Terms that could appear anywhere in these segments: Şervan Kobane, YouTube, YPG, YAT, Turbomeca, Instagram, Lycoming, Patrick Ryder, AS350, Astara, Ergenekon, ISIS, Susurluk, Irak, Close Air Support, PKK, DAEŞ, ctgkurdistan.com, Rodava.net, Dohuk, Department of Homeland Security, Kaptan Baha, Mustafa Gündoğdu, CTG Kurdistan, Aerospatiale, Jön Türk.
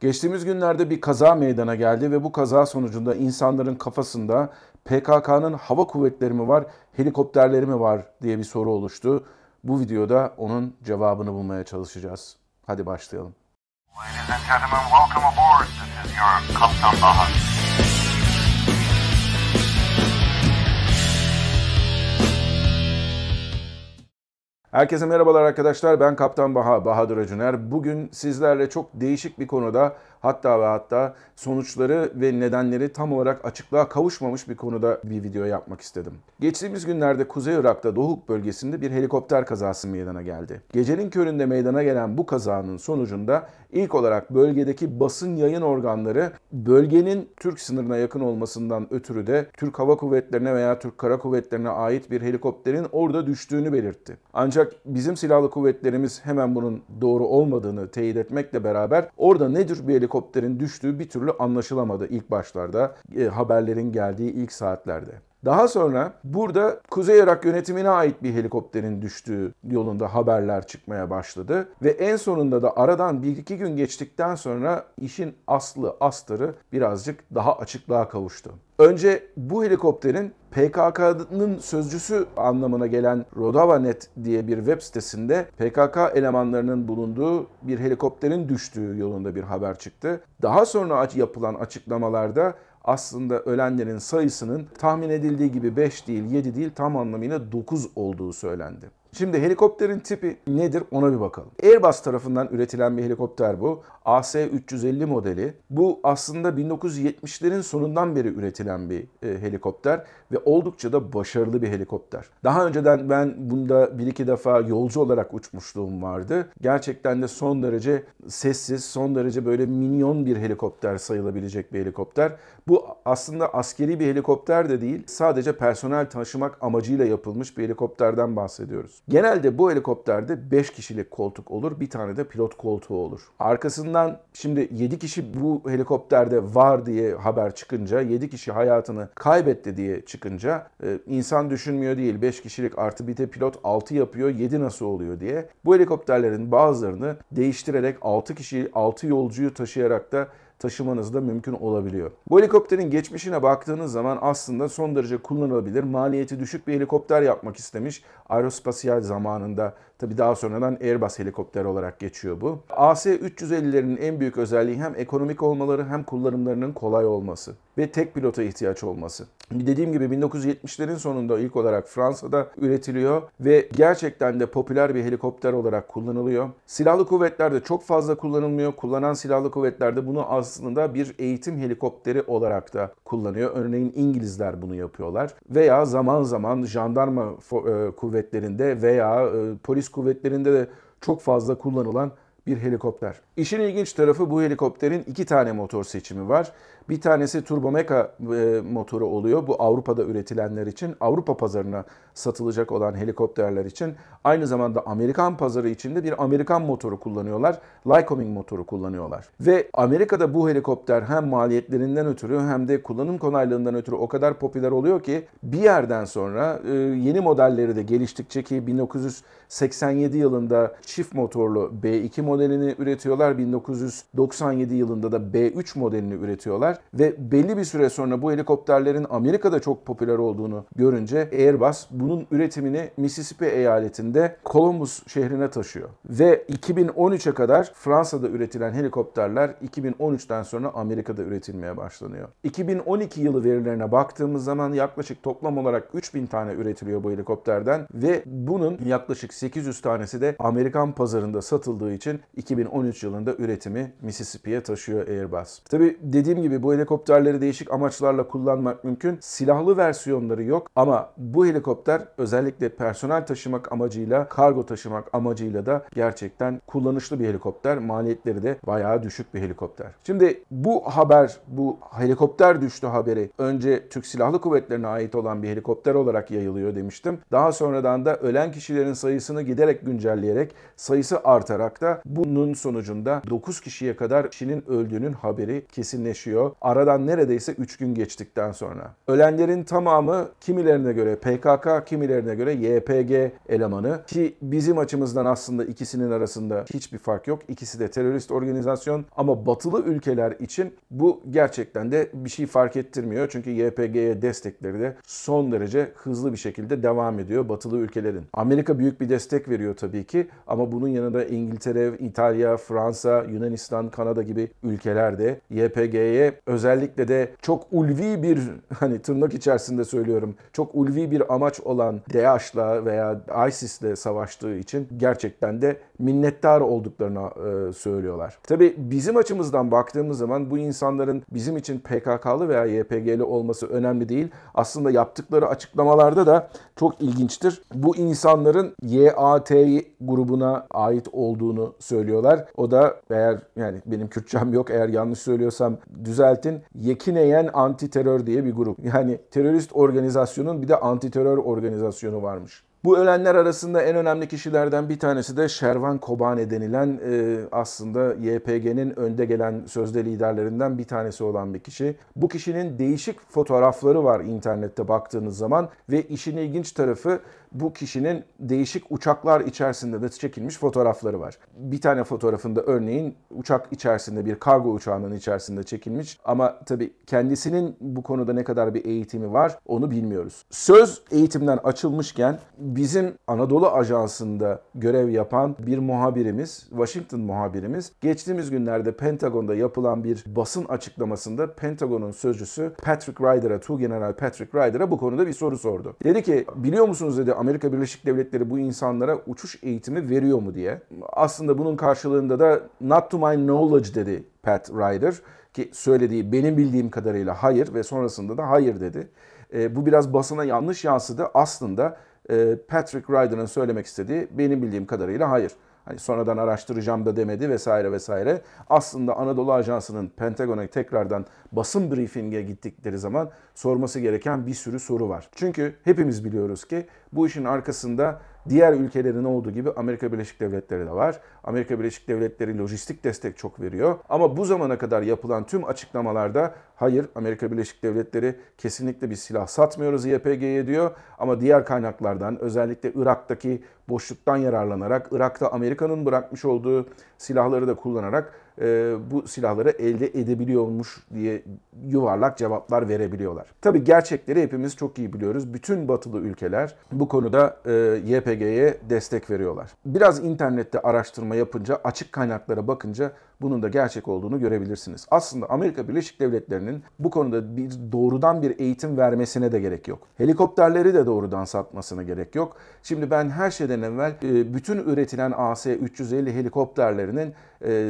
Geçtiğimiz günlerde bir kaza meydana geldi ve bu kaza sonucunda insanların kafasında PKK'nın hava kuvvetleri mi var, helikopterleri mi var diye bir soru oluştu. Bu videoda onun cevabını bulmaya çalışacağız. Hadi başlayalım. Ladies and gentlemen, welcome aboard. This is your Kaptan Baha. Herkese merhabalar arkadaşlar. Ben Kaptan Baha, Bahadır Acüner. Bugün sizlerle çok değişik bir konuda, hatta ve hatta sonuçları ve nedenleri tam olarak açıklığa kavuşmamış bir konuda bir video yapmak istedim. Geçtiğimiz günlerde Kuzey Irak'ta Dohuk bölgesinde bir helikopter kazası meydana geldi. Gecenin köründe meydana gelen bu kazanın sonucunda ilk olarak bölgedeki basın yayın organları bölgenin Türk sınırına yakın olmasından ötürü de Türk Hava Kuvvetleri'ne veya Türk Kara Kuvvetleri'ne ait bir helikopterin orada düştüğünü belirtti. Ancak bizim silahlı kuvvetlerimiz hemen bunun doğru olmadığını teyit etmekle beraber orada nedir bir helikopterin düştüğü bir türlü anlaşılamadı ilk başlarda, haberlerin geldiği ilk saatlerde. Daha sonra burada Kuzey Irak yönetimine ait bir helikopterin düştüğü yolunda haberler çıkmaya başladı. Ve en sonunda da aradan 1-2 gün geçtikten sonra işin aslı astarı birazcık daha açıklığa kavuştu. Önce bu helikopterin PKK'nın sözcüsü anlamına gelen Rodava.net diye bir web sitesinde PKK elemanlarının bulunduğu bir helikopterin düştüğü yolunda bir haber çıktı. Daha sonra yapılan açıklamalarda aslında ölenlerin sayısının tahmin edildiği gibi 5 değil, 7 değil, tam anlamıyla 9 olduğu söylendi. Şimdi helikopterin tipi nedir ona bir bakalım. Airbus tarafından üretilen bir helikopter bu. AS350 modeli. Bu aslında 1970'lerin sonundan beri üretilen bir helikopter ve oldukça da başarılı bir helikopter. Daha önceden ben bunda bir iki defa yolcu olarak uçmuşluğum vardı. Gerçekten de son derece sessiz, son derece böyle minyon bir helikopter sayılabilecek bir helikopter. Bu aslında askeri bir helikopter de değil, sadece personel taşımak amacıyla yapılmış bir helikopterden bahsediyoruz. Genelde bu helikopterde 5 kişilik koltuk olur, bir tane de pilot koltuğu olur. Arkasından şimdi 7 kişi bu helikopterde var diye haber çıkınca, 7 kişi hayatını kaybetti diye çıkınca insan düşünmüyor değil. 5 kişilik artı bir de pilot 6 yapıyor, 7 nasıl oluyor diye. Bu helikopterlerin bazılarını değiştirerek 6 kişi, 6 yolcuyu taşıyarak da taşımanız da mümkün olabiliyor. Bu helikopterin geçmişine baktığınız zaman aslında son derece kullanılabilir, maliyeti düşük bir helikopter yapmak istemiş Aerospatiale zamanında. Tabii daha sonradan Airbus helikopteri olarak geçiyor bu. AS-350'lerin en büyük özelliği hem ekonomik olmaları hem kullanımlarının kolay olması ve tek pilota ihtiyaç olması. Dediğim gibi 1970'lerin sonunda ilk olarak Fransa'da üretiliyor ve gerçekten de popüler bir helikopter olarak kullanılıyor. Silahlı kuvvetlerde çok fazla kullanılmıyor. Kullanan silahlı kuvvetlerde bunu aslında bir eğitim helikopteri olarak da kullanıyor. Örneğin İngilizler bunu yapıyorlar. Veya zaman zaman jandarma kuvvetlerinde veya polis kuvvetlerinde de çok fazla kullanılan bir helikopter. İşin ilginç tarafı bu helikopterin 2 tane motor seçimi var. Bir tanesi Turbomeca motoru oluyor. Bu Avrupa'da üretilenler için, Avrupa pazarına satılacak olan helikopterler için. Aynı zamanda Amerikan pazarı içinde bir Amerikan motoru kullanıyorlar. Lycoming motoru kullanıyorlar. Ve Amerika'da bu helikopter hem maliyetlerinden ötürü hem de kullanım kolaylığından ötürü o kadar popüler oluyor ki bir yerden sonra yeni modelleri de geliştikçe, ki 1987 yılında çift motorlu B2 modelini üretiyorlar. 1997 yılında da B3 modelini üretiyorlar. Ve belli bir süre sonra bu helikopterlerin Amerika'da çok popüler olduğunu görünce Airbus bunun üretimini Mississippi eyaletinde Columbus şehrine taşıyor. Ve 2013'e kadar Fransa'da üretilen helikopterler 2013'ten sonra Amerika'da üretilmeye başlanıyor. 2012 yılı verilerine baktığımız zaman yaklaşık toplam olarak 3000 tane üretiliyor bu helikopterden ve bunun yaklaşık 800 tanesi de Amerikan pazarında satıldığı için 2013 yılında üretimi Mississippi'ye taşıyor Airbus. Tabii dediğim gibi bu helikopterleri değişik amaçlarla kullanmak mümkün. Silahlı versiyonları yok ama bu helikopter özellikle personel taşımak amacıyla, kargo taşımak amacıyla da gerçekten kullanışlı bir helikopter. Maliyetleri de bayağı düşük bir helikopter. Şimdi bu haber, bu helikopter düştü haberi önce Türk Silahlı Kuvvetleri'ne ait olan bir helikopter olarak yayılıyor demiştim. Daha sonradan da ölen kişilerin sayısını giderek güncelleyerek, sayısı artarak da Bunun sonucunda 9 kişiye kadar kişinin öldüğünün haberi kesinleşiyor. Aradan neredeyse 3 gün geçtikten sonra. Ölenlerin tamamı kimilerine göre PKK, kimilerine göre YPG elemanı ki bizim açımızdan aslında ikisinin arasında hiçbir fark yok. İkisi de terörist organizasyon ama batılı ülkeler için bu gerçekten de bir şey fark ettirmiyor. Çünkü YPG'ye destekleri de son derece hızlı bir şekilde devam ediyor batılı ülkelerin. Amerika büyük bir destek veriyor tabii ki ama bunun yanında İngiltere, İtalya, Fransa, Yunanistan, Kanada gibi ülkeler de YPG'ye özellikle de çok ulvi bir hani tırnak içerisinde söylüyorum çok ulvi bir amaç olan DAEŞ'la veya ISIS'le savaştığı için gerçekten de minnettar olduklarını söylüyorlar. Tabii bizim açımızdan baktığımız zaman bu insanların bizim için PKK'lı veya YPG'li olması önemli değil. Aslında yaptıkları açıklamalarda da çok ilginçtir. Bu insanların YAT grubuna ait olduğunu söylüyorlar. O da eğer yani benim Kürtçem yok eğer yanlış söylüyorsam düzeltin. Yekineyen Antiterör diye bir grup. Yani terörist organizasyonun bir de antiterör organizasyonu varmış. Bu ölenler arasında en önemli kişilerden bir tanesi de Şervan Kobane denilen aslında YPG'nin önde gelen sözde liderlerinden bir tanesi olan bir kişi. Bu kişinin değişik fotoğrafları var internette baktığınız zaman ve işin ilginç tarafı bu kişinin değişik uçaklar içerisinde de çekilmiş fotoğrafları var. Bir tane fotoğrafında örneğin uçak içerisinde bir kargo uçağının içerisinde çekilmiş ama tabii kendisinin bu konuda ne kadar bir eğitimi var onu bilmiyoruz. Söz eğitimden açılmışken bizim Anadolu Ajansı'nda görev yapan bir muhabirimiz, Washington muhabirimiz, geçtiğimiz günlerde Pentagon'da yapılan bir basın açıklamasında Pentagon'un sözcüsü Patrick Ryder'a, Tuğgeneral Patrick Ryder'a bu konuda bir soru sordu. Dedi ki, biliyor musunuz dedi Amerika Birleşik Devletleri bu insanlara uçuş eğitimi veriyor mu diye. Aslında bunun karşılığında da not to my knowledge dedi Pat Ryder ki söylediği benim bildiğim kadarıyla hayır ve sonrasında da hayır dedi. Bu biraz basına yanlış yansıdı aslında. Patrick Ryder'ın söylemek istediği benim bildiğim kadarıyla hayır. Hani sonradan araştıracağım da demedi vesaire vesaire. Aslında Anadolu Ajansı'nın Pentagon'a tekrardan basın briefing'e gittikleri zaman sorması gereken bir sürü soru var. Çünkü hepimiz biliyoruz ki bu işin arkasında diğer ülkelerin olduğu gibi Amerika Birleşik Devletleri de var. Amerika Birleşik Devletleri lojistik destek çok veriyor. Ama bu zamana kadar yapılan tüm açıklamalarda hayır Amerika Birleşik Devletleri kesinlikle bir silah satmıyoruz YPG'ye diyor. Ama diğer kaynaklardan özellikle Irak'taki boşluktan yararlanarak Irak'ta Amerika'nın bırakmış olduğu silahları da kullanarak bu silahları elde edebiliyormuş diye yuvarlak cevaplar verebiliyorlar. Tabii gerçekleri hepimiz çok iyi biliyoruz. Bütün batılı ülkeler bu konuda YPG'ye destek veriyorlar. Biraz internette araştırma yapınca, açık kaynaklara bakınca bunun da gerçek olduğunu görebilirsiniz. Aslında Amerika Birleşik Devletleri'nin bu konuda doğrudan bir eğitim vermesine de gerek yok. Helikopterleri de doğrudan satmasına gerek yok. Şimdi ben her şeyden evvel bütün üretilen AS350 helikopterlerinin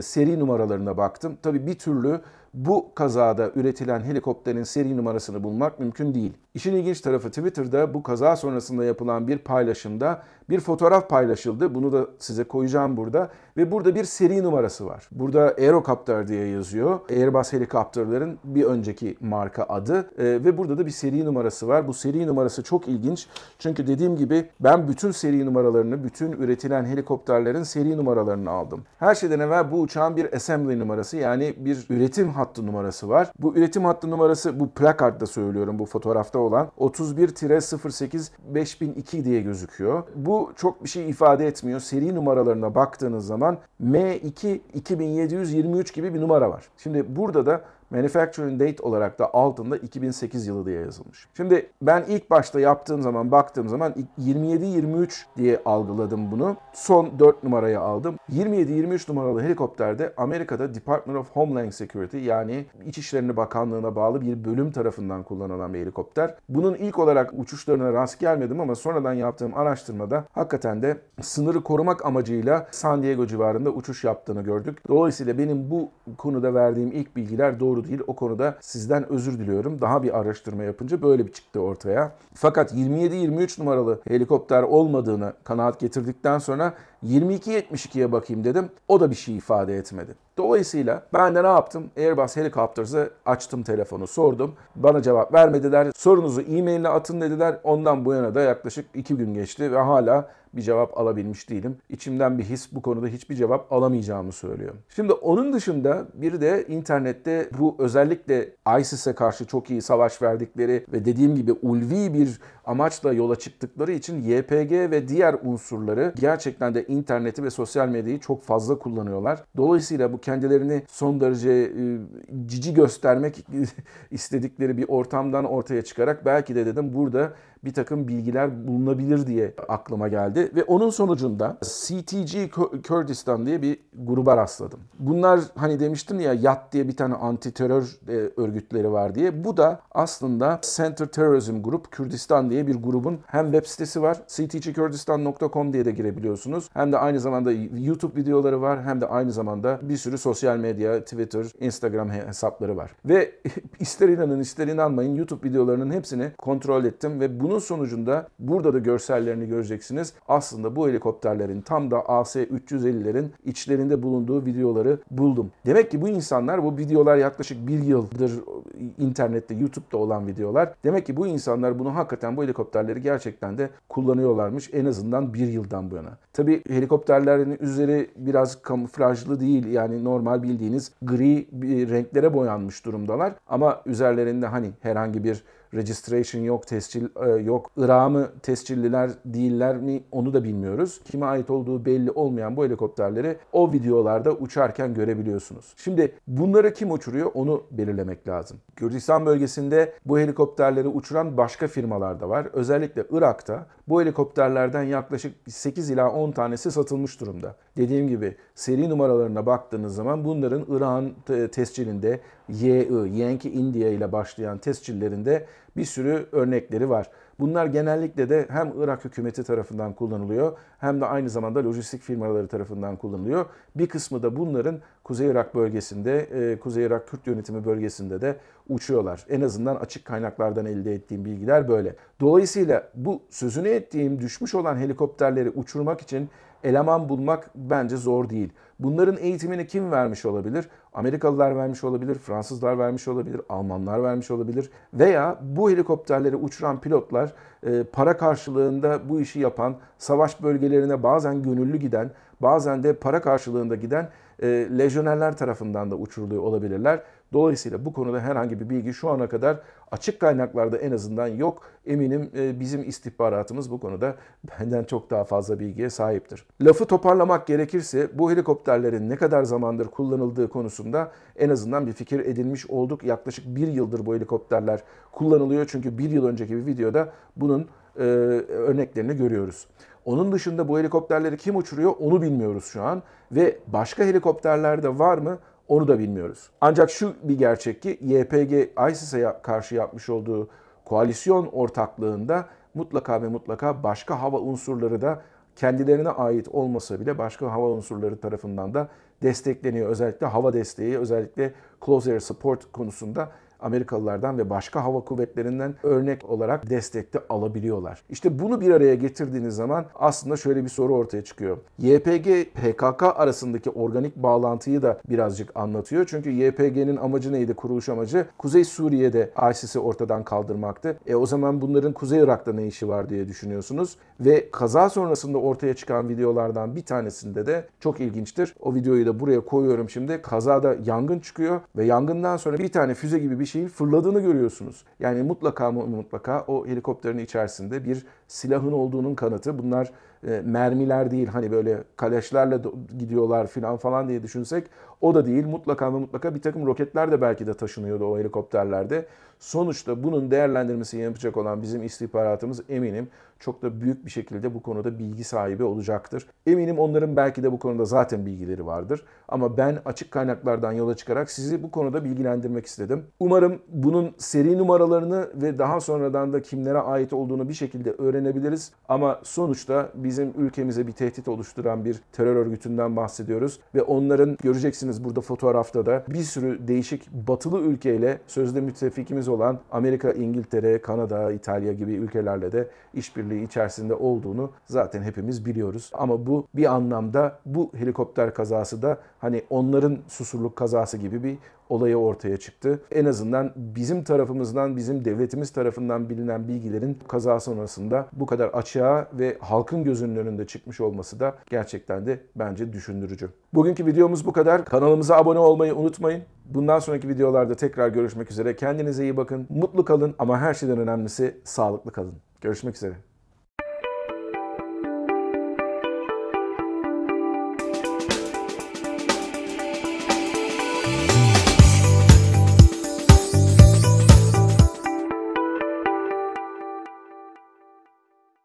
seri numaralarına baktım. Tabii bir türlü bu kazada üretilen helikopterin seri numarasını bulmak mümkün değil. İşin ilginç tarafı Twitter'da bu kaza sonrasında yapılan bir paylaşımda bir fotoğraf paylaşıldı. Bunu da size koyacağım burada. Ve burada bir seri numarası var. Burada Aerospatiale diye yazıyor. Airbus helikopterlerin bir önceki marka adı. Ve burada da bir seri numarası var. Bu seri numarası çok ilginç. Çünkü dediğim gibi ben bütün seri numaralarını, bütün üretilen helikopterlerin seri numaralarını aldım. Her şeyden evvel bu uçağın bir assembly numarası yani bir üretim hattı numarası var. Bu üretim hattı numarası bu plakartta söylüyorum bu fotoğrafta olan 31-08-5002 diye gözüküyor. Bu çok bir şey ifade etmiyor. Seri numaralarına baktığınız zaman M2 2723 gibi bir numara var. Şimdi burada da Manufacturing Date olarak da altında 2008 yılı diye yazılmış. Şimdi ben ilk başta yaptığım zaman, baktığım zaman 27-23 diye algıladım bunu. Son 4 numarayı aldım. 27-23 numaralı helikopterde Amerika'da Department of Homeland Security yani İçişleri Bakanlığı'na bağlı bir bölüm tarafından kullanılan bir helikopter. Bunun ilk olarak uçuşlarına rast gelmedim ama sonradan yaptığım araştırmada hakikaten de sınırı korumak amacıyla San Diego civarında uçuş yaptığını gördük. Dolayısıyla benim bu konuda verdiğim ilk bilgiler doğru değil. O konuda sizden özür diliyorum. Daha bir araştırma yapınca böyle bir çıktı ortaya. Fakat 27-23 numaralı helikopter olmadığını kanaat getirdikten sonra 22.72'ye bakayım dedim. O da bir şey ifade etmedi. Dolayısıyla ben de ne yaptım? Airbus Helicopters'ı açtım, telefonu sordum. Bana cevap vermediler. Sorunuzu e-mail'e atın dediler. Ondan bu yana da yaklaşık 2 gün geçti ve hala bir cevap alabilmiş değilim. İçimden bir his bu konuda hiçbir cevap alamayacağımı söylüyor. Şimdi onun dışında bir de internette bu özellikle ISIS'e karşı çok iyi savaş verdikleri ve dediğim gibi ulvi bir amaçla yola çıktıkları için YPG ve diğer unsurları gerçekten de interneti ve sosyal medyayı çok fazla kullanıyorlar. Dolayısıyla bu kendilerini son derece cici göstermek istedikleri bir ortamdan ortaya çıkarak belki de dedim burada bir takım bilgiler bulunabilir diye aklıma geldi. Ve onun sonucunda CTG Kurdistan diye bir gruba rastladım. Bunlar hani demiştim ya YAT diye bir tane anti-terör örgütleri var diye. Bu da aslında Center Terrorism Group Kürdistan diye bir grubun hem web sitesi var. ctgkurdistan.com diye de girebiliyorsunuz. Hem de aynı zamanda YouTube videoları var. Hem de aynı zamanda bir sürü sosyal medya, Twitter, Instagram hesapları var. Ve ister inanın ister inanmayın YouTube videolarının hepsini kontrol ettim ve bunun sonucunda burada da görsellerini göreceksiniz. Aslında bu helikopterlerin tam da AS350'lerin içlerinde bulunduğu videoları buldum. Demek ki bu insanlar, bu videolar yaklaşık bir yıldır internette, YouTube'da olan videolar. Demek ki bu insanlar bunu hakikaten, bu helikopterleri gerçekten de kullanıyorlarmış en azından bir yıldan bu yana. Tabii helikopterlerin üzeri biraz kamuflajlı değil. Yani normal bildiğiniz gri renklere boyanmış durumdalar. Ama üzerlerinde hani herhangi bir registration yok, tescil yok. Irak mı tescilliler değiller mi onu da bilmiyoruz. Kime ait olduğu belli olmayan bu helikopterleri o videolarda uçarken görebiliyorsunuz. Şimdi bunları kim uçuruyor onu belirlemek lazım. Kürdistan bölgesinde bu helikopterleri uçuran başka firmalar da var. Özellikle Irak'ta bu helikopterlerden yaklaşık 8 ila 10 tanesi satılmış durumda. Dediğim gibi seri numaralarına baktığınız zaman bunların Irak'ın tescilinde YI, Yankee India ile başlayan tescillerinde bir sürü örnekleri var. Bunlar genellikle de hem Irak hükümeti tarafından kullanılıyor hem de aynı zamanda lojistik firmaları tarafından kullanılıyor. Bir kısmı da bunların Kuzey Irak bölgesinde, Kuzey Irak Kürt yönetimi bölgesinde de uçuyorlar. En azından açık kaynaklardan elde ettiğim bilgiler böyle. Dolayısıyla bu sözünü ettiğim düşmüş olan helikopterleri uçurmak için eleman bulmak bence zor değil. Bunların eğitimini kim vermiş olabilir? Amerikalılar vermiş olabilir, Fransızlar vermiş olabilir, Almanlar vermiş olabilir. Veya bu helikopterleri uçuran pilotlar para karşılığında bu işi yapan, savaş bölgelerine bazen gönüllü giden, bazen de para karşılığında giden lejyonerler tarafından da uçuruluyor olabilirler. Dolayısıyla bu konuda herhangi bir bilgi şu ana kadar açık kaynaklarda en azından yok. Eminim bizim istihbaratımız bu konuda benden çok daha fazla bilgiye sahiptir. Lafı toparlamak gerekirse bu helikopterlerin ne kadar zamandır kullanıldığı konusunda en azından bir fikir edinmiş olduk. Yaklaşık bir yıldır bu helikopterler kullanılıyor. Çünkü bir yıl önceki bir videoda bunun örneklerini görüyoruz. Onun dışında bu helikopterleri kim uçuruyor onu bilmiyoruz şu an. Ve başka helikopterler de var mı? Onu da bilmiyoruz. Ancak şu bir gerçek ki YPG ISIS'e karşı yapmış olduğu koalisyon ortaklığında mutlaka ve mutlaka başka hava unsurları da kendilerine ait olmasa bile başka hava unsurları tarafından da destekleniyor. Özellikle hava desteği, özellikle Close Air Support konusunda Amerikalılardan ve başka hava kuvvetlerinden örnek olarak destek de alabiliyorlar. İşte bunu bir araya getirdiğiniz zaman aslında şöyle bir soru ortaya çıkıyor. YPG, PKK arasındaki organik bağlantıyı da birazcık anlatıyor. Çünkü YPG'nin amacı neydi? Kuruluş amacı Kuzey Suriye'de ISIS'i ortadan kaldırmaktı. O zaman bunların Kuzey Irak'ta ne işi var diye düşünüyorsunuz. Ve kaza sonrasında ortaya çıkan videolardan bir tanesinde de çok ilginçtir. O videoyu da buraya koyuyorum şimdi. Kazada yangın çıkıyor ve yangından sonra bir tane füze gibi bir şeyin fırladığını görüyorsunuz. Yani mutlaka mutlaka o helikopterin içerisinde bir silahın olduğunun kanıtı. Bunlar mermiler değil, hani böyle kaleşlerle gidiyorlar falan diye düşünsek o da değil. Mutlaka mutlaka bir takım roketler de belki de taşınıyordu o helikopterlerde. Sonuçta bunun değerlendirmesini yapacak olan bizim istihbaratımız eminim çok da büyük bir şekilde bu konuda bilgi sahibi olacaktır. Eminim onların belki de bu konuda zaten bilgileri vardır. Ama ben açık kaynaklardan yola çıkarak sizi bu konuda bilgilendirmek istedim. Umarım bunun seri numaralarını ve daha sonradan da kimlere ait olduğunu bir şekilde öğrenebiliriz. Ama sonuçta bizim ülkemize bir tehdit oluşturan bir terör örgütünden bahsediyoruz. Ve onların, göreceksiniz burada fotoğrafta da, bir sürü değişik batılı ülkeyle sözde müttefikimiz olan Amerika, İngiltere, Kanada, İtalya gibi ülkelerle de işbirliği içerisinde olduğunu zaten hepimiz biliyoruz. Ama bu bir anlamda bu helikopter kazası da hani onların Susurluk kazası gibi bir olayı ortaya çıktı. En azından bizim tarafımızdan, bizim devletimiz tarafından bilinen bilgilerin kaza sonrasında bu kadar açığa ve halkın gözünün önünde çıkmış olması da gerçekten de bence düşündürücü. Bugünkü videomuz bu kadar. Kanalımıza abone olmayı unutmayın. Bundan sonraki videolarda tekrar görüşmek üzere. Kendinize iyi bakın, mutlu kalın ama her şeyden önemlisi sağlıklı kalın. Görüşmek üzere.